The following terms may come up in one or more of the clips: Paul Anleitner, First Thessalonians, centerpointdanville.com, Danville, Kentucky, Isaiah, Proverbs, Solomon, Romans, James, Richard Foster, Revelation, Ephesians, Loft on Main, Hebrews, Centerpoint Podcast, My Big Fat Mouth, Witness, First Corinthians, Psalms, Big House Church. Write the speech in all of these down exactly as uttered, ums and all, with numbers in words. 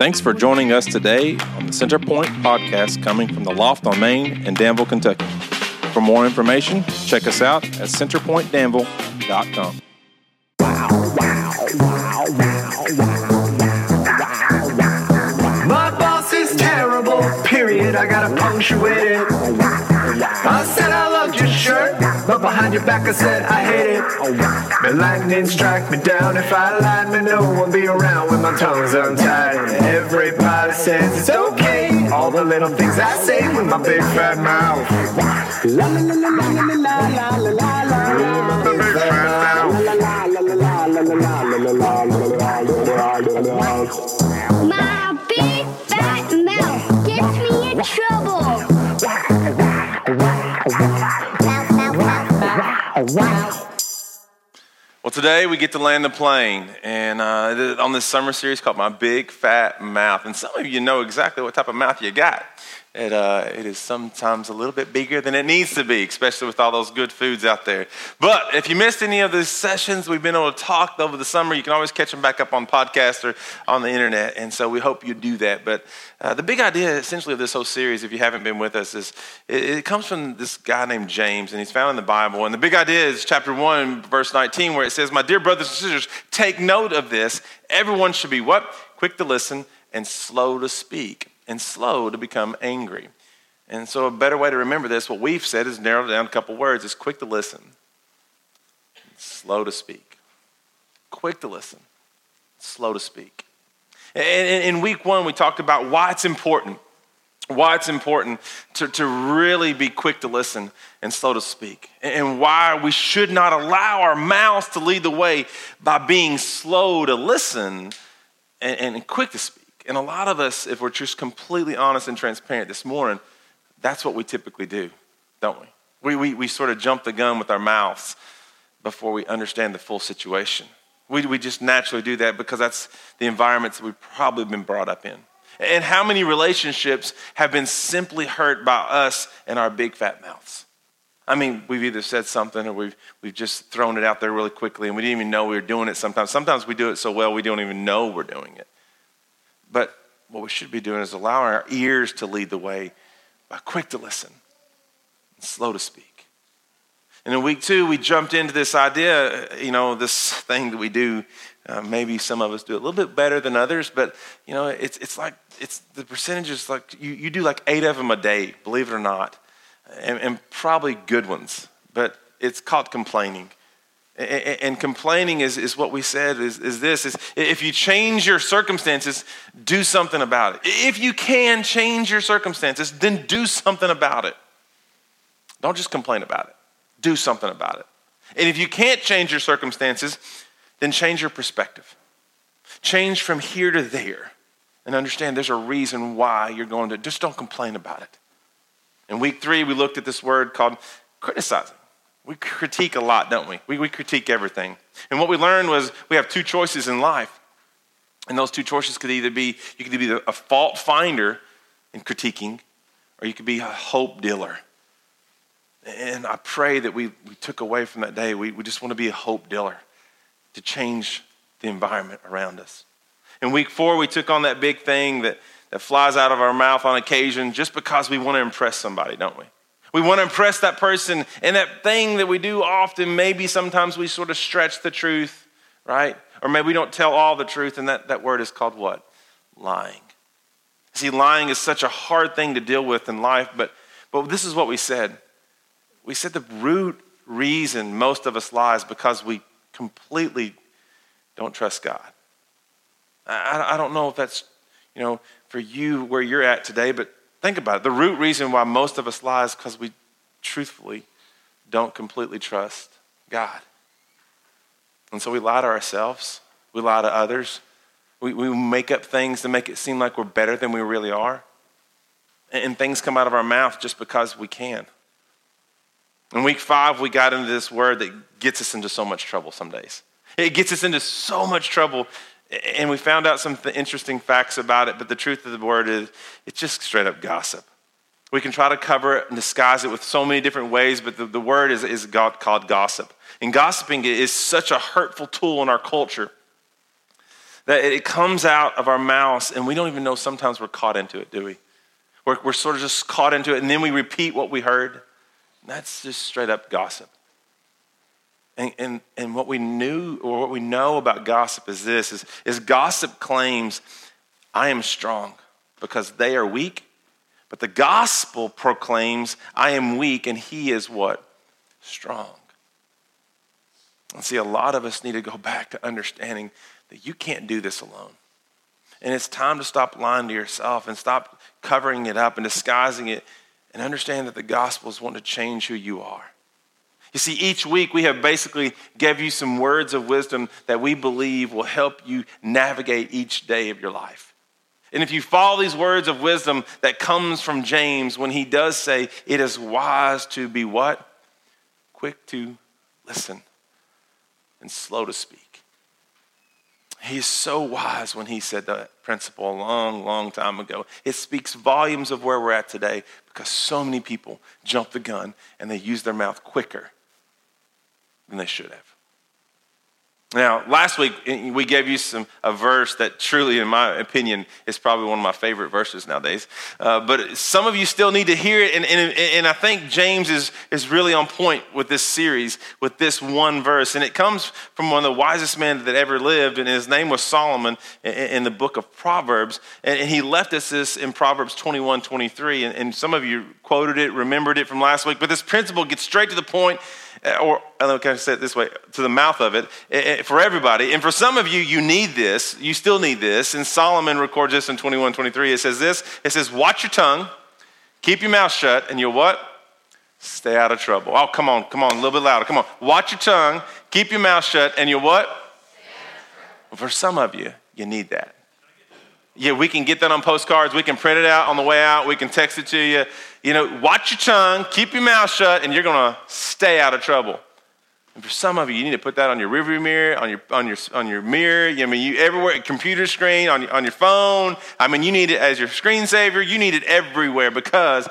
Thanks for joining us today on the Centerpoint Podcast, coming from the Loft on Main in Danville, Kentucky. For more information, check us out at centerpoint danville dot com. Wow, wow, wow, wow, wow. My boss is terrible, period. I gotta punctuate it. I said I loved your shirt, but behind your back I said I hate it. May lightning strike me down. If I lied, may no one be around when my tongue's untied. Every pilot says it's okay, all the little things I say with my big fat mouth. La la la la la la la la la la. Big fat mouth. My big fat mouth gets me in trouble. Well, today we get to land the plane, and uh, on this summer series called My Big Fat Mouth. And some of you know exactly what type of mouth you got. It, uh, it is sometimes a little bit bigger than it needs to be, especially with all those good foods out there. But if you missed any of the sessions we've been able to talk over the summer, you can always catch them back up on podcast or on the internet. And so we hope you do that. But uh, the big idea essentially of this whole series, if you haven't been with us, is it, it comes from this guy named James, and he's found in the Bible. And the big idea is chapter one, verse nineteen, where it says, "My dear brothers and sisters, take note of this. Everyone should be what? Quick to listen and slow to speak, and slow to become angry." And so a better way to remember this, what we've said is narrowed down a couple words. It's quick to listen, slow to speak. Quick to listen, slow to speak. And in week one, we talked about why it's important, why it's important to, to really be quick to listen and slow to speak, and why we should not allow our mouths to lead the way by being slow to listen and, and quick to speak. And a lot of us, if we're just completely honest and transparent this morning, that's what we typically do, don't we? We we, we sort of jump the gun with our mouths before we understand the full situation. We, we just naturally do that because that's the environments that we've probably been brought up in. And how many relationships have been simply hurt by us and our big fat mouths? I mean, we've either said something or we've we've just thrown it out there really quickly, and we didn't even know we were doing it sometimes. Sometimes we do it so well we don't even know we're doing it. But what we should be doing is allowing our ears to lead the way by quick to listen and slow to speak. And in week two, we jumped into this idea, you know, this thing that we do. Uh, maybe some of us do it a little bit better than others, but, you know, it's it's like, it's the percentage is like, you, you do like eight of them a day, believe it or not, and, and probably good ones. But it's called complaining. And complaining is, is what we said is, is this, is if you change your circumstances, do something about it. If you can change your circumstances, then do something about it. Don't just complain about it. Do something about it. And if you can't change your circumstances, then change your perspective. Change from here to there and understand there's a reason why you're going to, just don't complain about it. In week three, we looked at this word called criticizing. We critique a lot, don't we? we? We critique everything. And what we learned was we have two choices in life. And those two choices could either be, you could be a fault finder in critiquing, or you could be a hope dealer. And I pray that we, we took away from that day, we, we just want to be a hope dealer to change the environment around us. In week four, we took on that big thing that, that flies out of our mouth on occasion just because we want to impress somebody, don't we? We want to impress that person, and that thing that we do often, maybe sometimes we sort of stretch the truth, right? Or maybe we don't tell all the truth, and that, that word is called what? Lying. See, lying is such a hard thing to deal with in life, but, but this is what we said. We said the root reason most of us lie is because we completely don't trust God. I, I don't know if that's, you know, for you where you're at today, but think about it. The root reason why most of us lie is because we truthfully don't completely trust God. And so we lie to ourselves. We lie to others. We, we make up things to make it seem like we're better than we really are. And, and things come out of our mouth just because we can. In week five, we got into this word that gets us into so much trouble some days. It gets us into so much trouble. And we found out some th- interesting facts about it, but the truth of the word is it's just straight up gossip. We can try to cover it and disguise it with so many different ways, but the, the word is, is called gossip. And gossiping is such a hurtful tool in our culture that it comes out of our mouths, and we don't even know sometimes we're caught into it, do we? We're, we're sort of just caught into it, and then we repeat what we heard. That's just straight up gossip. And, and, and what we knew or what we know about gossip is this, is, is gossip claims, I am strong because they are weak, but the gospel proclaims, I am weak and he is what? Strong. And see, a lot of us need to go back to understanding that you can't do this alone. And it's time to stop lying to yourself and stop covering it up and disguising it and understand that the gospel is wanting to change who you are. You see, each week we have basically gave you some words of wisdom that we believe will help you navigate each day of your life. And if you follow these words of wisdom that comes from James when he does say, it is wise to be what? Quick to listen and slow to speak. He is so wise when he said that principle a long, long time ago. It speaks volumes of where we're at today because so many people jump the gun and they use their mouth quicker than they should have. Now, last week, we gave you some a verse that truly, in my opinion, is probably one of my favorite verses nowadays. Uh, but some of you still need to hear it, and, and, and I think James is, is really on point with this series, with this one verse. And it comes from one of the wisest men that ever lived, and his name was Solomon in, in the book of Proverbs. And, and he left us this in Proverbs twenty-one, twenty-three, and, and some of you quoted it, remembered it from last week. But this principle gets straight to the point, or I can say it this way, to the mouth of it, for everybody. And for some of you, you need this. You still need this. And Solomon records this in twenty-one, twenty-three. It says this. It says, watch your tongue, keep your mouth shut, and you'll what? Stay out of trouble. Oh, come on, come on, a little bit louder. Come on. Watch your tongue, keep your mouth shut, and you'll what? Stay out of trouble. For some of you, you need that. Yeah, we can get that on postcards. We can print it out on the way out. We can text it to you. You know, watch your tongue, keep your mouth shut, and you're going to stay out of trouble. And for some of you, you need to put that on your rearview mirror, on your on your on your mirror. I mean, you everywhere, computer screen, on on your phone. I mean, you need it as your screensaver. You need it everywhere because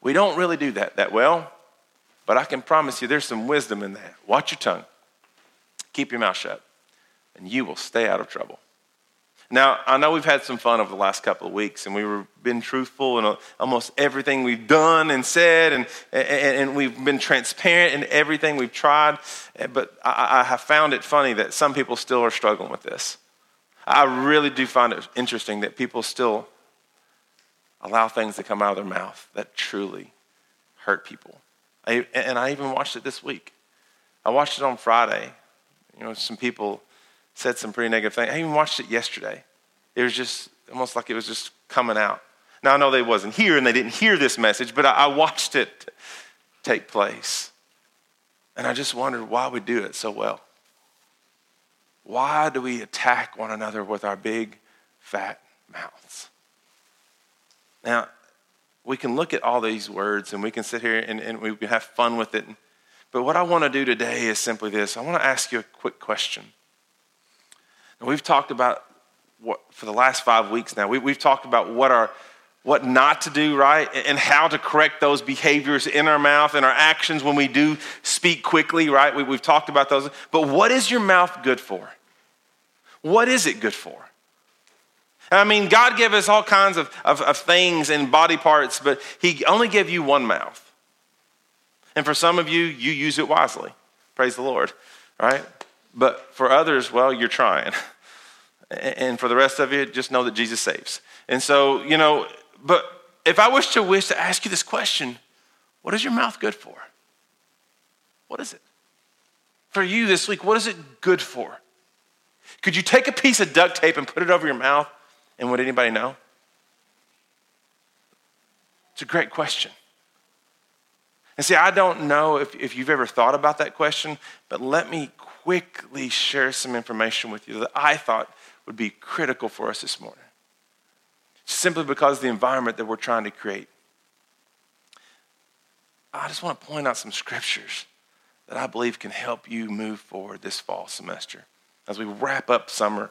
we don't really do that that well. But I can promise you, there's some wisdom in that. Watch your tongue, keep your mouth shut, and you will stay out of trouble. Now, I know we've had some fun over the last couple of weeks, and we've been truthful in almost everything we've done and said, and, and, and we've been transparent in everything we've tried, but I, I have found it funny that some people still are struggling with this. I really do find it interesting that people still allow things to come out of their mouth that truly hurt people. I, and I even watched it this week. I watched it on Friday. You know, some people said some pretty negative things. I even watched it yesterday. It was just almost like it was just coming out. Now, I know they wasn't here and they didn't hear this message, but I, I watched it take place. And I just wondered why we do it so well. Why do we attack one another with our big, fat mouths? Now, we can look at all these words and we can sit here and, and we can have fun with it. But what I want to do today is simply this. I want to ask you a quick question. And we've talked about what, for the last five weeks now, we, we've talked about what our, what not to do, right? And how to correct those behaviors in our mouth and our actions when we do speak quickly, right? We, we've talked about those. But what is your mouth good for? What is it good for? I mean, God gave us all kinds of, of, of things and body parts, but he only gave you one mouth. And for some of you, you use it wisely. Praise the Lord, right? But for others, well, you're trying. And for the rest of you, just know that Jesus saves. And so, you know, but if I wish to wish to ask you this question, what is your mouth good for? What is it? For you this week, what is it good for? Could you take a piece of duct tape and put it over your mouth, and would anybody know? It's a great question. And see, I don't know if, if you've ever thought about that question, but let me quickly share some information with you that I thought would be critical for us this morning, simply because of the environment that we're trying to create. I just want to point out some scriptures that I believe can help you move forward this fall semester as we wrap up summer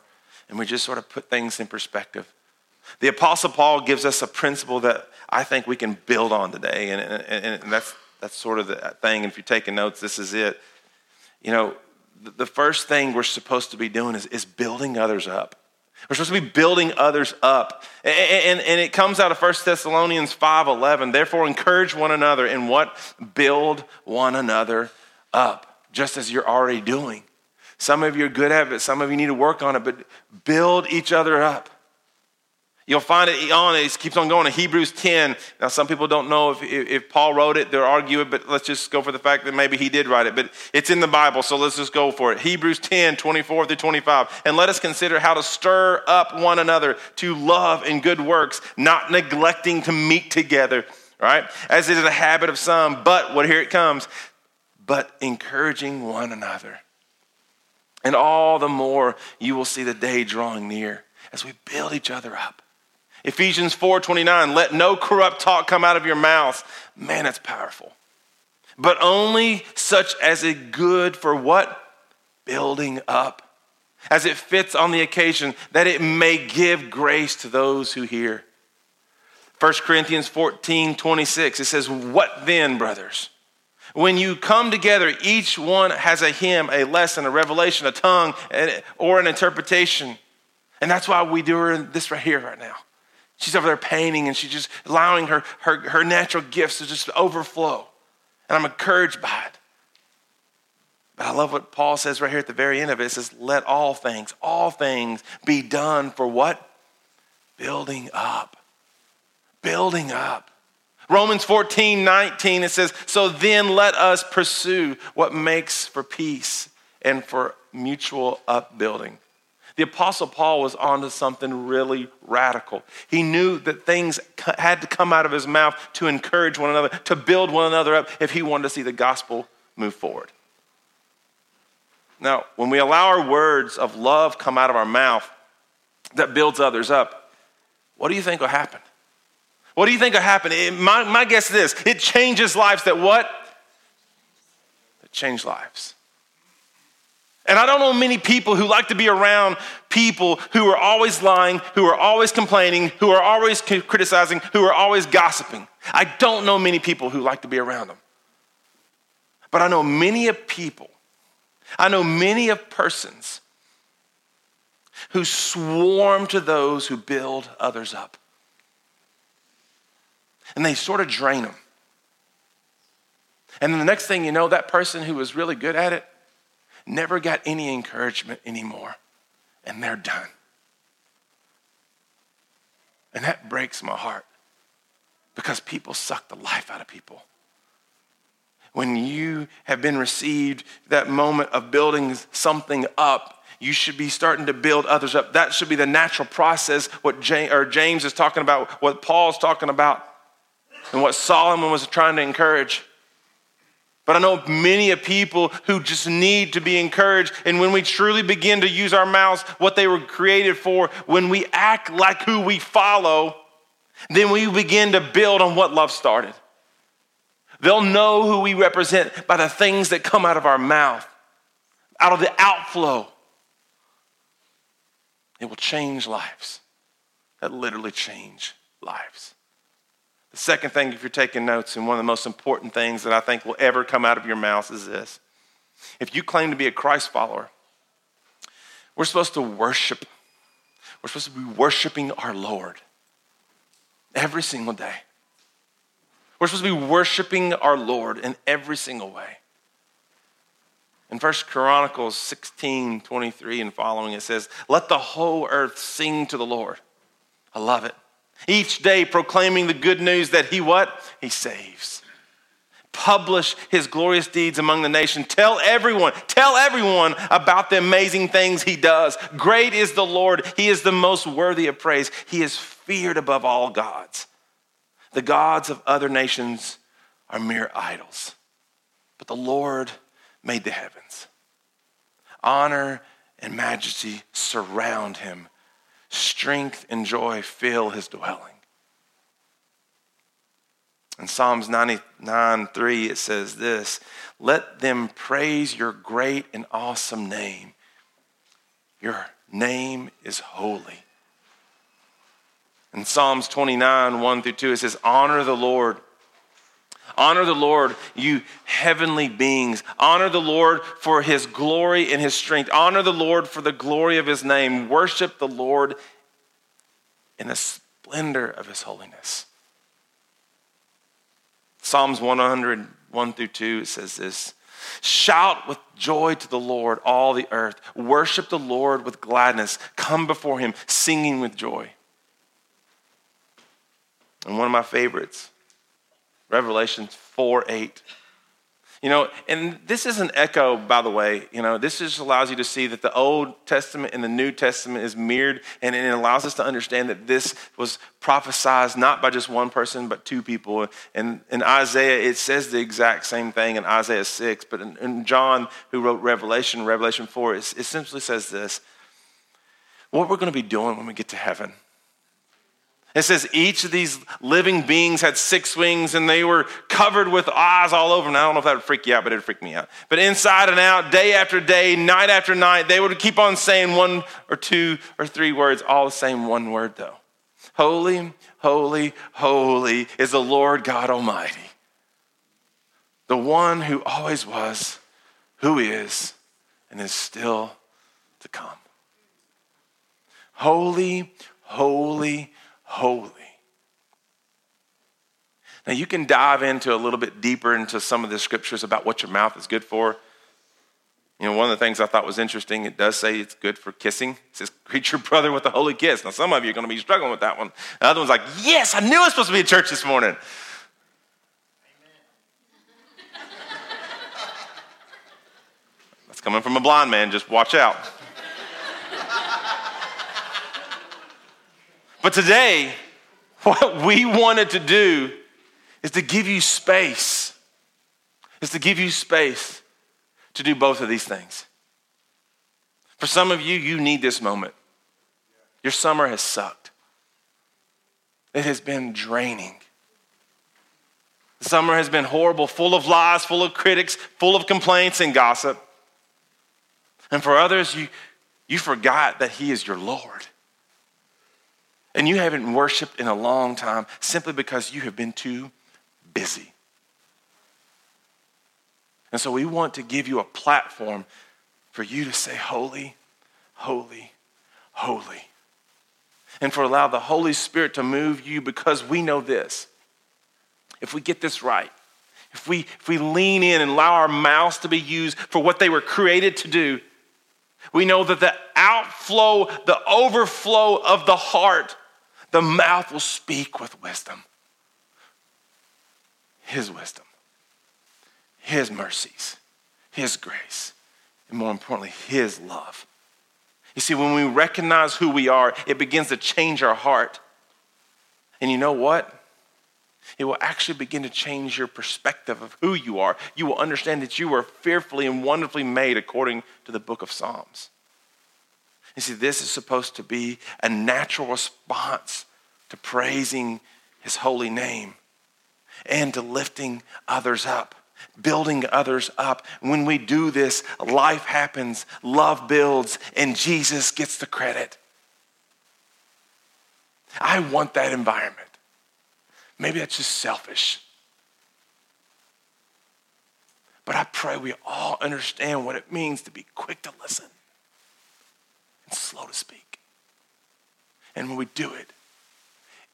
and we just sort of put things in perspective. The Apostle Paul gives us a principle that I think we can build on today, and, and, and that's that's sort of the thing. And if you're taking notes, this is it. You know, the first thing we're supposed to be doing is, is building others up We're supposed to be building others up. And, and, and it comes out of First Thessalonians five eleven. Therefore, encourage one another in what? Build one another up, just as you're already doing. Some of you are good at it. Some of you need to work on it, but build each other up. You'll find it on, it keeps on going to Hebrews ten. Now, some people don't know if, if, if Paul wrote it. They'll argue it, but let's just go for the fact that maybe he did write it. But it's in the Bible, so let's just go for it. Hebrews ten, twenty-four through twenty-five. And let us consider how to stir up one another to love and good works, not neglecting to meet together, right? As it is a habit of some, but, well, here it comes, but encouraging one another. And all the more you will see the day drawing near as we build each other up. Ephesians four twenty-nine, let no corrupt talk come out of your mouth. Man, that's powerful. But only such as is good for what? Building up. As it fits on the occasion, that it may give grace to those who hear. First Corinthians fourteen twenty-six, it says, what then, brothers? When you come together, each one has a hymn, a lesson, a revelation, a tongue, or an interpretation. And that's why we do her this right here, right now. She's over there painting, and she's just allowing her, her, her natural gifts to just overflow. And I'm encouraged by it. But I love what Paul says right here at the very end of it. It says, let all things, all things be done for what? Building up. Building up. Romans fourteen nineteen, it says, so then let us pursue what makes for peace and for mutual upbuilding. The Apostle Paul was onto something really radical. He knew that things had to come out of his mouth to encourage one another, to build one another up if he wanted to see the gospel move forward. Now, when we allow our words of love come out of our mouth that builds others up, what do you think will happen? What do you think will happen? It, my, my guess is this. It changes lives that what? That change lives. And I don't know many people who like to be around people who are always lying, who are always complaining, who are always criticizing, who are always gossiping. I don't know many people who like to be around them. But I know many of people, I know many of persons who swarm to those who build others up. And they sort of drain them. And then the next thing you know, that person who was really good at it never got any encouragement anymore, and they're done. And that breaks my heart because people suck the life out of people. When you have been received that moment of building something up, you should be starting to build others up. That should be the natural process, what James, or James is talking about, what Paul's talking about, and what Solomon was trying to encourage. But I know many of people who just need to be encouraged. And when we truly begin to use our mouths, what they were created for, when we act like who we follow, then we begin to build on what love started. They'll know who we represent by the things that come out of our mouth, out of the outflow. It will change lives. That literally change lives. The second thing, if you're taking notes, and one of the most important things that I think will ever come out of your mouth is this. If you claim to be a Christ follower, we're supposed to worship. We're supposed to be worshiping our Lord every single day. We're supposed to be worshiping our Lord in every single way. In First Chronicles sixteen twenty-three and following, it says, let the whole earth sing to the Lord. I love it. Each day proclaiming the good news that he what? He saves. Publish his glorious deeds among the nation. Tell everyone, tell everyone about the amazing things he does. Great is the Lord. He is the most worthy of praise. He is feared above all gods. The gods of other nations are mere idols. But the Lord made the heavens. Honor and majesty surround him. Strength and joy fill his dwelling. In Psalms ninety-nine three, it says this, let them praise your great and awesome name. Your name is holy. In Psalms twenty-nine one through two, it says, honor the Lord. Honor the Lord, you heavenly beings. Honor the Lord for his glory and his strength. Honor the Lord for the glory of his name. Worship the Lord in the splendor of his holiness. Psalms one hundred, one through two, it says this. Shout with joy to the Lord, all the earth. Worship the Lord with gladness. Come before him, singing with joy. And one of my favorites, Revelation four eight. You know, and this is an echo, by the way. You know, this just allows you to see that the Old Testament and the New Testament is mirrored, and it allows us to understand that this was prophesied not by just one person, but two people. And in Isaiah, it says the exact same thing in Isaiah six, but in, in John, who wrote Revelation, Revelation four, it essentially says this, what we're going to be doing when we get to heaven. It says each of these living beings had six wings and they were covered with eyes all over. Now, I don't know if that would freak you out, but it would freak me out. But inside and out, day after day, night after night, they would keep on saying one or two or three words, all the same one word though. Holy, holy, holy is the Lord God Almighty. The one who always was, who is, and is still to come. Holy, holy, holy. Now you can dive into a little bit deeper into some of the scriptures about what your mouth is good for. You know, one of the things I thought was interesting, it does say it's good for kissing. It says, greet your brother with a holy kiss. Now some of you are going to be struggling with that one. The other one's like, yes, I knew I was supposed to be at church this morning. Amen. That's coming from a blind man, just watch out. But today, what we wanted to do is to give you space, is to give you space to do both of these things. For some of you, you need this moment. Your summer has sucked. It has been draining. The summer has been horrible, full of lies, full of critics, full of complaints and gossip. And for others, you, you forgot that he is your Lord. And you haven't worshiped in a long time simply because you have been too busy. And so we want to give you a platform for you to say, holy, holy, holy. And for allow the Holy Spirit to move you, because we know this. If we get this right, if we, if we lean in and allow our mouths to be used for what they were created to do, we know that the outflow, the overflow of the heart, the mouth will speak with wisdom. His wisdom, his mercies, his grace, and more importantly, his love. You see, when we recognize who we are, it begins to change our heart. And you know what? It will actually begin to change your perspective of who you are. You will understand that you are fearfully and wonderfully made according to the book of Psalms. You see, this is supposed to be a natural response to praising his holy name and to lifting others up, building others up. When we do this, life happens, love builds, and Jesus gets the credit. I want that environment. Maybe that's just selfish. But I pray we all understand what it means to be quick to listen and slow to speak. And when we do it,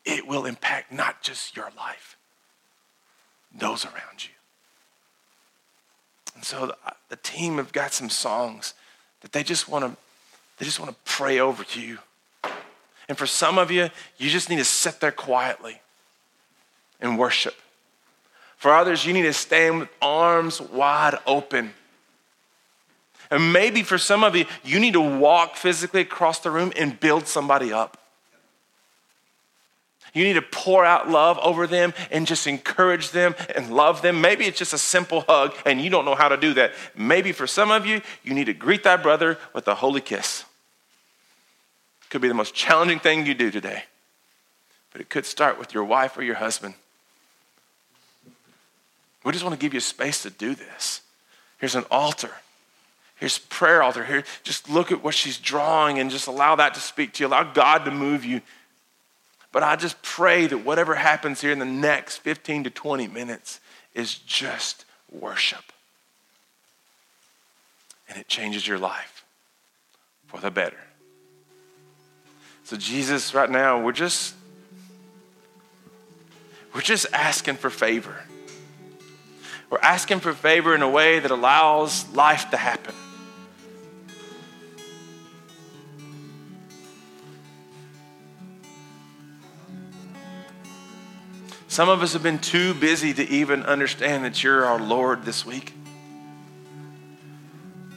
it will impact not just your life, those around you. And so the, the team have got some songs that they just want to, they just want to pray over to you. And for some of you, you just need to sit there quietly and worship. For others, you need to stand with arms wide open. And maybe for some of you, you need to walk physically across the room and build somebody up. You need to pour out love over them and just encourage them and love them. Maybe it's just a simple hug and you don't know how to do that. Maybe for some of you, you need to greet thy brother with a holy kiss. Could be the most challenging thing you do today. But it could start with your wife or your husband. We just want to give you space to do this. Here's an altar. Here's prayer altar. Here, just look at what she's drawing and just allow that to speak to you. Allow God to move you. But I just pray that whatever happens here in the next fifteen to twenty minutes, is just worship. And it changes your life for the better. So Jesus, right now, we're just, we're just asking for favor. We're asking for favor in a way that allows life to happen. Some of us have been too busy to even understand that you're our Lord this week.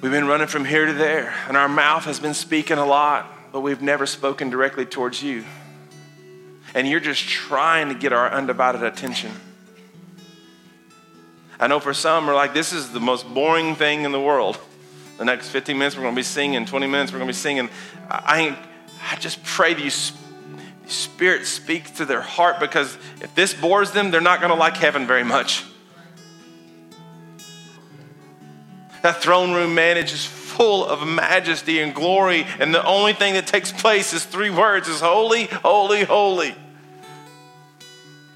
We've been running from here to there, and our mouth has been speaking a lot, but we've never spoken directly towards you. And you're just trying to get our undivided attention. I know for some, we're like, this is the most boring thing in the world. The next fifteen minutes, we're going to be singing. twenty minutes, we're going to be singing. I, I just pray that you Spirit speaks to their heart, because if this bores them, they're not going to like heaven very much. That throne room manage is full of majesty and glory, and the only thing that takes place is three words, is holy, holy, holy.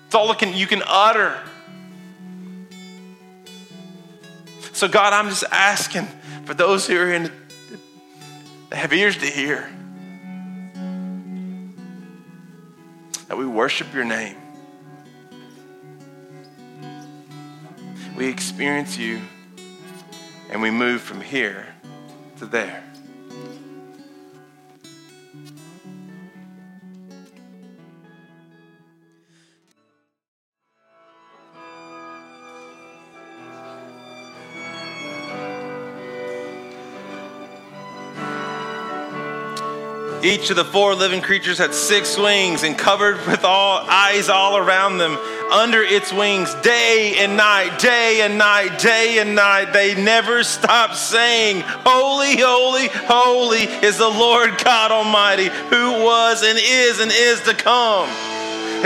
It's all you can utter. So God, I'm just asking for those who are in that have ears to hear, that we worship your name. We experience you, and we move from here to there. Each of the four living creatures had six wings, and covered with all eyes all around them. Under its wings, day and night, day and night, day and night, they never stopped saying, holy, holy, holy is the Lord God Almighty, who was and is and is to come.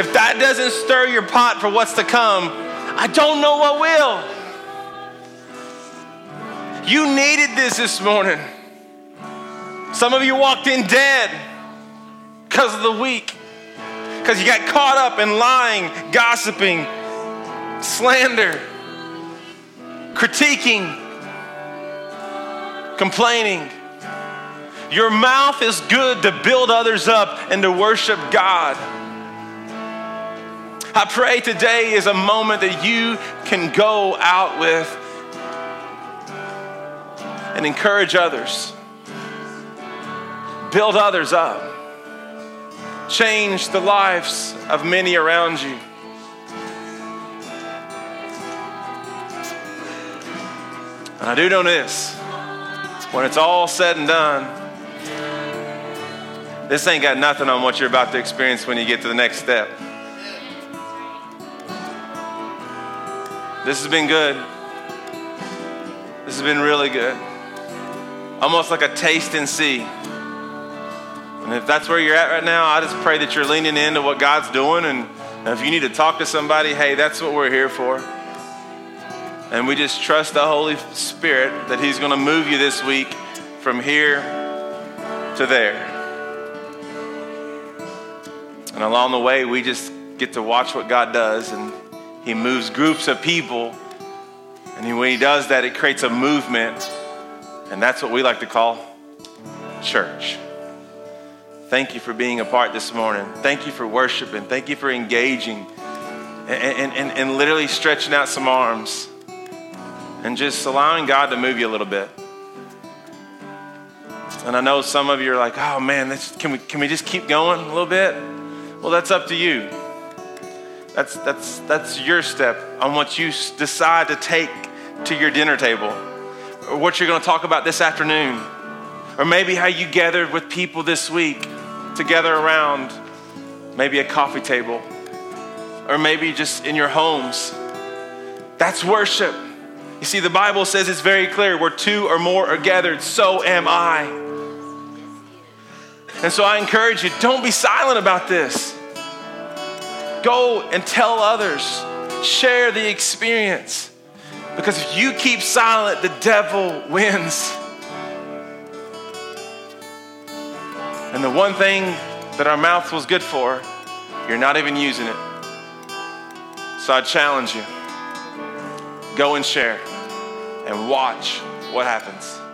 If that doesn't stir your pot for what's to come, I don't know what will. You needed this this morning. Some of you walked in dead because of the week, because you got caught up in lying, gossiping, slander, critiquing, complaining. Your mouth is good to build others up and to worship God. I pray today is a moment that you can go out with and encourage others. Build others up. Change the lives of many around you. And I do know this, when it's all said and done, this ain't got nothing on what you're about to experience when you get to the next step. This has been good. This has been really good. Almost like a taste and see. And if that's where you're at right now, I just pray that you're leaning into what God's doing. And if you need to talk to somebody, hey, that's what we're here for. And we just trust the Holy Spirit that he's going to move you this week from here to there. And along the way, we just get to watch what God does. And he moves groups of people. And when he does that, it creates a movement. And that's what we like to call church. Thank you for being a part this morning. Thank you for worshiping. Thank you for engaging and, and, and literally stretching out some arms and just allowing God to move you a little bit. And I know some of you are like, oh man, that's, can we can we just keep going a little bit? Well, that's up to you. That's, that's, that's your step on what you decide to take to your dinner table, or what you're going to talk about this afternoon, or maybe how you gathered with people this week to gather around maybe a coffee table, or maybe just in your homes. That's worship. You see, the Bible says it's very clear, where two or more are gathered, so am I. And so I encourage you, don't be silent about this. Go and tell others. Share the experience. Because if you keep silent, the devil wins. And the one thing that our mouth was good for, you're not even using it. So I challenge you. Go and share and watch what happens.